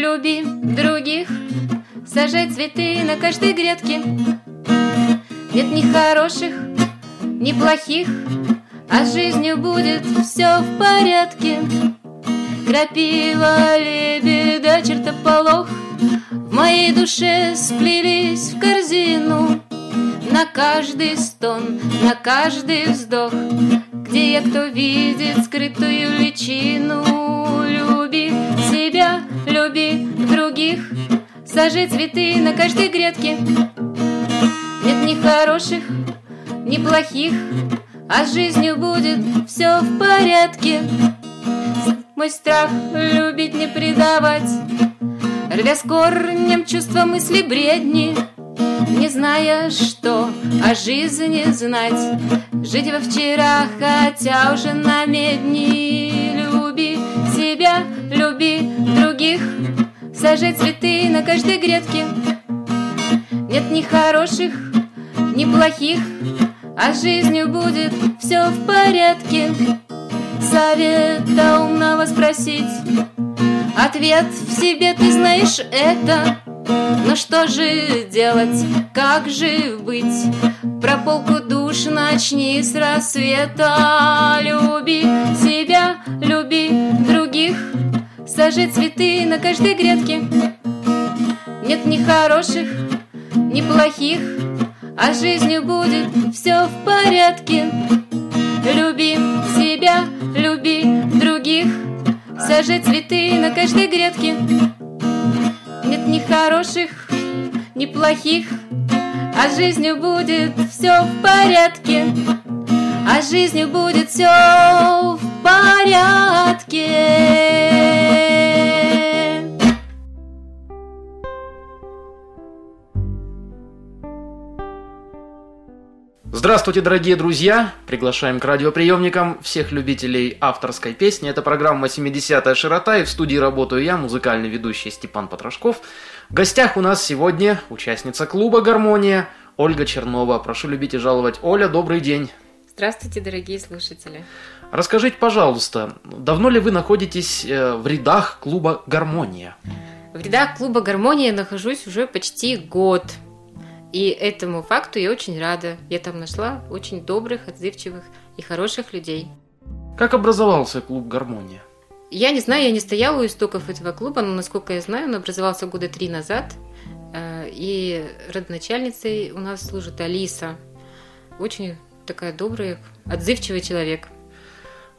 люби других, сажай цветы на каждой грядке. Нет ни хороших, ни плохих, а с жизнью будет все в порядке. Крапива, лебеда, чертополох в моей душе сплелись в корзину. На каждый стон, на каждый вздох, где я, кто видит скрытую личину. Люби себя, люби других, сажи цветы на каждой грядке. Нет ни хороших, ни плохих, а с жизнью будет все в порядке. Мой страх любить не предавать, рвя с корнем чувства мысли бредни, не зная, что о жизни знать, жить во вчера, хотя уже на медни. Люби себя, люби других, сажай цветы на каждой грядке. Нет ни хороших, ни плохих, а с жизнью будет все в порядке. Совета умного спросить, ответ в себе ты знаешь это. Но что же делать, как же быть? Прополку душ начни с рассвета. Люби себя, люби других, сажи цветы на каждой грядке. Нет ни хороших, ни плохих, а с жизнью будет все в порядке. Люби себя, люби других, сажи цветы на каждой грядке. Нет ни хороших, ни плохих, а с жизнью будет все в порядке. А с жизнью будет все в порядке. Здравствуйте, дорогие друзья! Приглашаем к радиоприемникам всех любителей авторской песни. Это программа «Семидесятая широта», и в студии работаю я, музыкальный ведущий Степан Потрошков. В гостях у нас сегодня участница клуба «Гармония» Ольга Чернова. Прошу любить и жаловать. Оля, добрый день! Здравствуйте, дорогие слушатели! Расскажите, пожалуйста, давно ли вы находитесь в рядах клуба «Гармония»? В рядах клуба «Гармония» я нахожусь уже почти год. И этому факту я очень рада. Я там нашла очень добрых, отзывчивых и хороших людей. Как образовался клуб «Гармония»? Я не знаю, я не стояла у истоков этого клуба, но, насколько я знаю, он образовался 3 года назад. И родоначальницей у нас служит Алиса. Очень такая добрая, отзывчивый человек.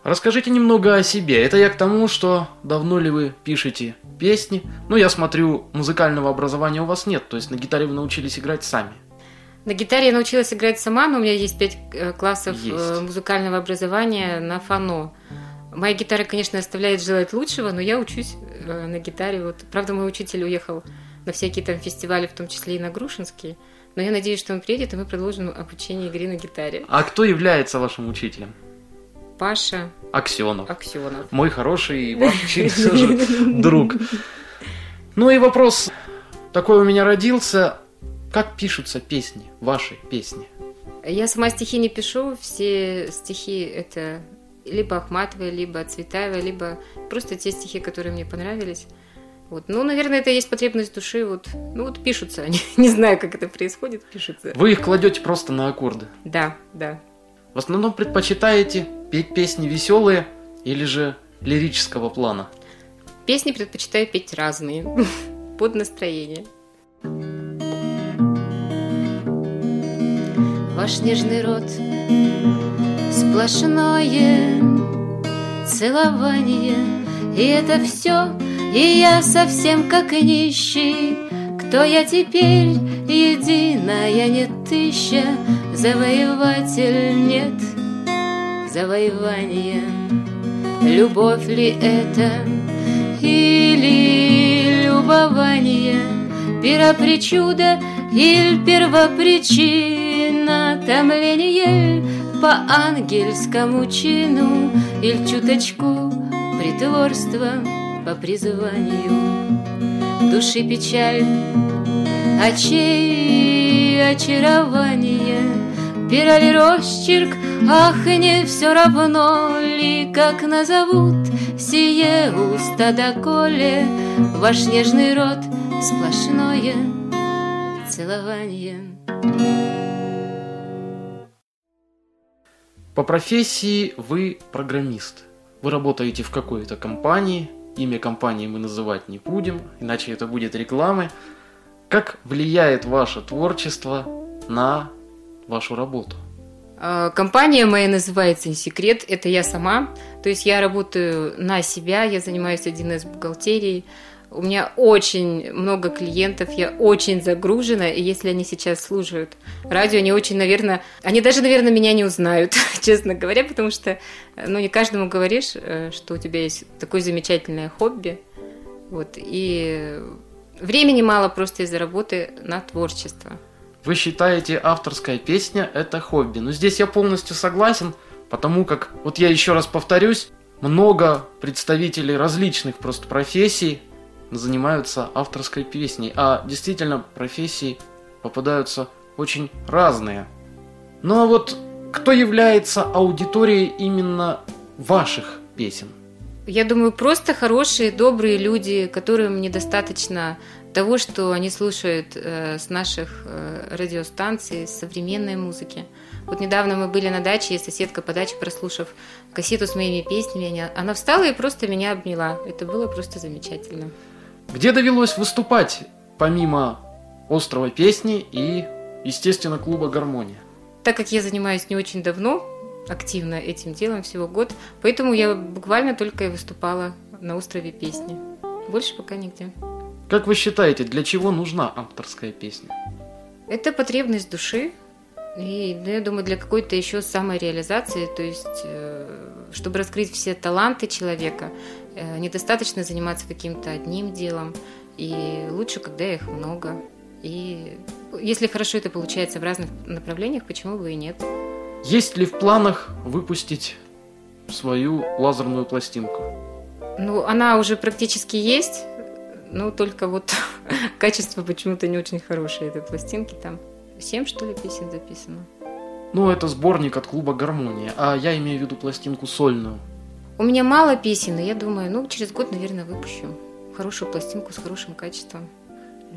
Расскажите немного о себе. Это я к тому, что давно ли вы пишете песни? Ну, я смотрю, музыкального образования у вас нет, то есть на гитаре вы научились играть сами. На гитаре я научилась играть сама, но у меня есть 5 классов музыкального образования на фано. Моя гитара, конечно, оставляет желать лучшего, но я учусь на гитаре. Вот. Правда, мой учитель уехал на всякие там фестивали, в том числе и на Грушинский, но я надеюсь, что он приедет, и мы продолжим обучение игре на гитаре. А кто является вашим учителем? Паша Аксенов. Мой хороший и вообще друг. Ну и вопрос такой у меня родился. Как пишутся песни, ваши песни? Я сама стихи не пишу. Все стихи это либо Ахматова, либо Цветаева, либо просто те стихи, которые мне понравились. Вот. Ну, наверное, это и есть потребность души. Вот. Ну, вот пишутся они. Не знаю, как это происходит, пишутся. Вы их кладете просто на аккорды? Да. В основном предпочитаете петь песни веселые или же лирического плана? Песни предпочитаю петь разные, под настроение. Ваш нежный рот сплошное целование, и это все, и я совсем как нищий. Кто я теперь? Единая не тыща, завоеватель нет завоевания. Любовь ли это или любование? Первопричуда или первопричина? Томление по ангельскому чину или чуточку притворства по призванию? Души печаль, очей очарование, пирали росчерк, ах, не все равно ли, как назовут сие уста доколе ваш нежный рот сплошное целование. По профессии вы программист. Вы работаете в какой-то компании, имя компании мы называть не будем, иначе это будет рекламы. Как влияет ваше творчество на вашу работу? Компания моя называется «Не секрет», это я сама. То есть я работаю на себя, я занимаюсь 1С-бухгалтерией. У меня очень много клиентов, я очень загружена, и если они сейчас слушают радио, они очень, наверное, они даже, наверное, меня не узнают, честно говоря, потому что, ну, не каждому говоришь, что у тебя есть такое замечательное хобби, вот, и времени мало просто из-за работы на творчество. Вы считаете, авторская песня – это хобби, но здесь я полностью согласен, потому как, вот я еще раз повторюсь, много представителей различных просто профессий занимаются авторской песней, а действительно профессии попадаются очень разные. Ну а вот кто является аудиторией именно ваших песен? Я думаю, просто хорошие, добрые люди, которым недостаточно того, что они слушают с наших радиостанций, с современной музыки. Вот недавно мы были на даче, и соседка по даче, прослушав кассету с моими песнями, она встала и просто меня обняла. Это было просто замечательно. Где довелось выступать, помимо «Острова песни» и, естественно, клуба «Гармония»? Так как я занимаюсь не очень давно, активно этим делом, всего год, поэтому я буквально только и выступала на «Острове песни». Больше пока нигде. Как вы считаете, для чего нужна авторская песня? Это потребность души, и, ну, я думаю, для какой-то еще самореализации, то есть, чтобы раскрыть все таланты человека, недостаточно заниматься каким-то одним делом, и лучше, когда их много. И если хорошо это получается в разных направлениях, почему бы и нет? Есть ли в планах выпустить свою лазерную пластинку? Ну, она уже практически есть, но только вот качество почему-то не очень хорошее этой пластинки. Там 7, что ли, песен записано? Ну, это сборник от клуба «Гармония», а я имею в виду пластинку сольную. У меня мало песен, и я думаю, ну, через год, наверное, выпущу хорошую пластинку с хорошим качеством.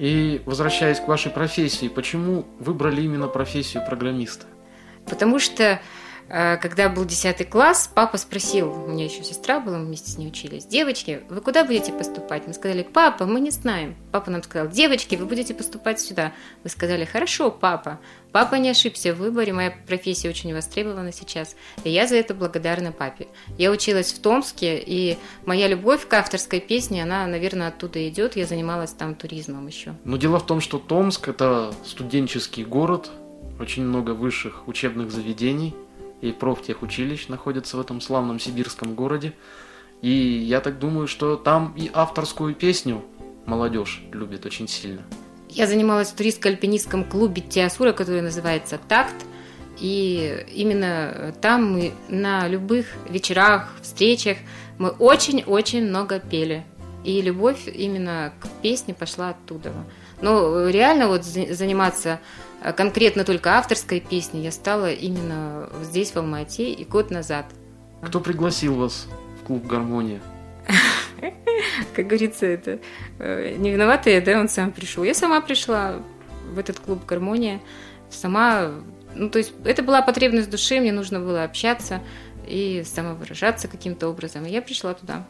И, возвращаясь к вашей профессии, почему выбрали именно профессию программиста? Потому что, когда был 10 класс, папа спросил, у меня еще сестра была, мы вместе с ней учились: девочки, вы куда будете поступать? Мы сказали: папа, мы не знаем. Папа нам сказал: девочки, вы будете поступать сюда. Мы сказали: хорошо, папа. Папа не ошибся в выборе, моя профессия очень востребована сейчас, и я за это благодарна папе. Я училась в Томске, и моя любовь к авторской песне, она, наверное, оттуда идет, я занималась там туризмом еще. Но дело в том, что Томск – это студенческий город, очень много высших учебных заведений и профтехучилищ находятся в этом славном сибирском городе, и я так думаю, что там и авторскую песню молодежь любит очень сильно. Я занималась в туристско-альпинистском клубе «Тиасура», который называется «Такт». И именно там мы на любых вечерах, встречах мы очень-очень много пели. И любовь именно к песне пошла оттуда. Но реально вот заниматься конкретно только авторской песней я стала именно здесь, в Алма-Ате, и год назад. Кто пригласил вас в клуб «Гармония»? Как говорится, это не виноватая, да, он сам пришел. Я сама пришла в этот клуб «Гармония», сама, ну, то есть это была потребность души, мне нужно было общаться и самовыражаться каким-то образом, и я пришла туда.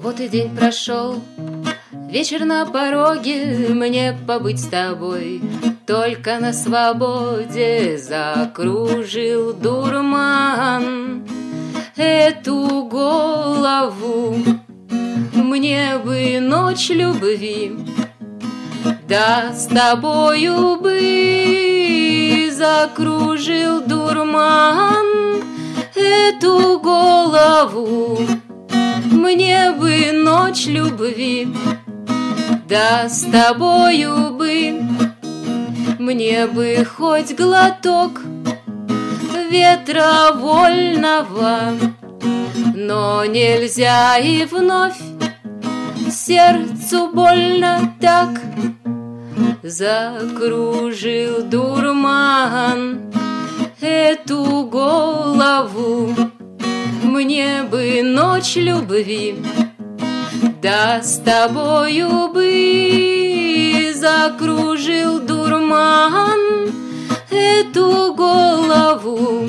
Вот и день прошел, вечер на пороге, мне побыть с тобой. Только на свободе закружил дурман эту голову. Мне бы ночь любви, да с тобою бы. Закружил дурман эту голову. Мне бы ночь любви, да с тобою бы. Мне бы хоть глоток ветра вольного, но нельзя и вновь сердцу больно так. закружил дурман эту голову. Мне бы ночь любви, да с тобою бы. Закружил дурман эту голову,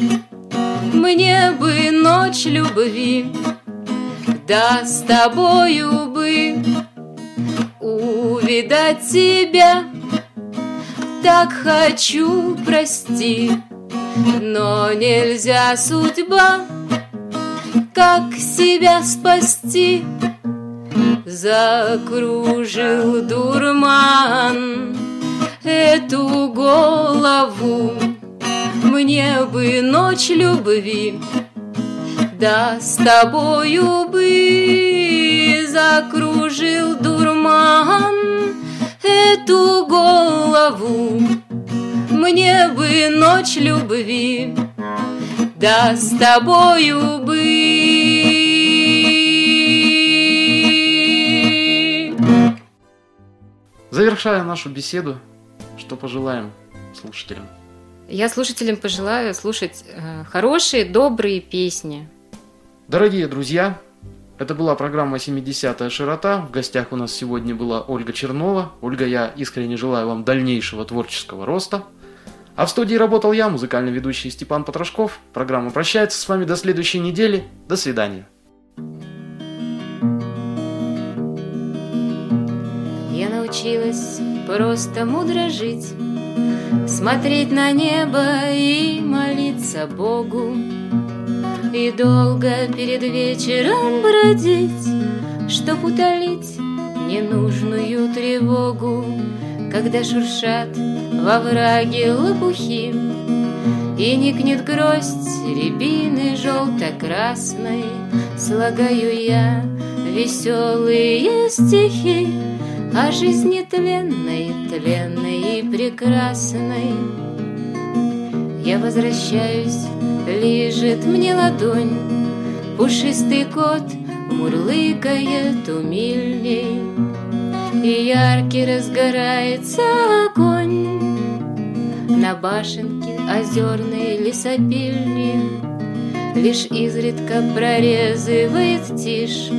мне бы ночь любви, да с тобою бы. Увидать тебя так хочу, прости, но нельзя, судьба, как себя спасти. Закружил дурман эту голову, мне бы ночь любви, да с тобою бы. Закружил дурман эту голову, мне бы ночь любви, да с тобою бы. Завершая нашу беседу, что пожелаем слушателям? Я слушателям пожелаю слушать хорошие, добрые песни. Дорогие друзья, это была программа «Семидесятая широта». В гостях у нас сегодня была Ольга Чернова. Ольга, я искренне желаю вам дальнейшего творческого роста. А в студии работал я, музыкальный ведущий Степан Потрошков. Программа прощается с вами до следующей недели. До свидания. Я научилась просто мудро жить, смотреть на небо и молиться Богу, и долго перед вечером бродить, чтоб утолить ненужную тревогу. Когда шуршат во враге лопухи и никнет гроздь рябины желто-красной, слагаю я веселые стихи о жизни тленной, тленной и прекрасной. Я возвращаюсь, лежит мне ладонь, пушистый кот мурлыкает умильней, и яркий разгорается огонь на башенке озерной лесопильни. Лишь изредка прорезывает тишь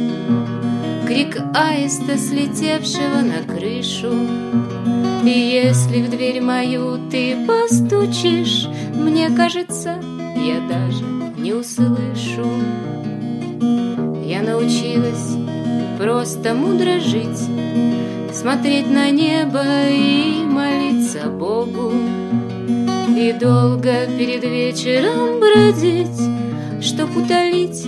крик аиста, слетевшего на крышу. И если в дверь мою ты постучишь, мне кажется, я даже не услышу. Я научилась просто мудро жить, смотреть на небо и молиться Богу, и долго перед вечером бродить, чтоб утолить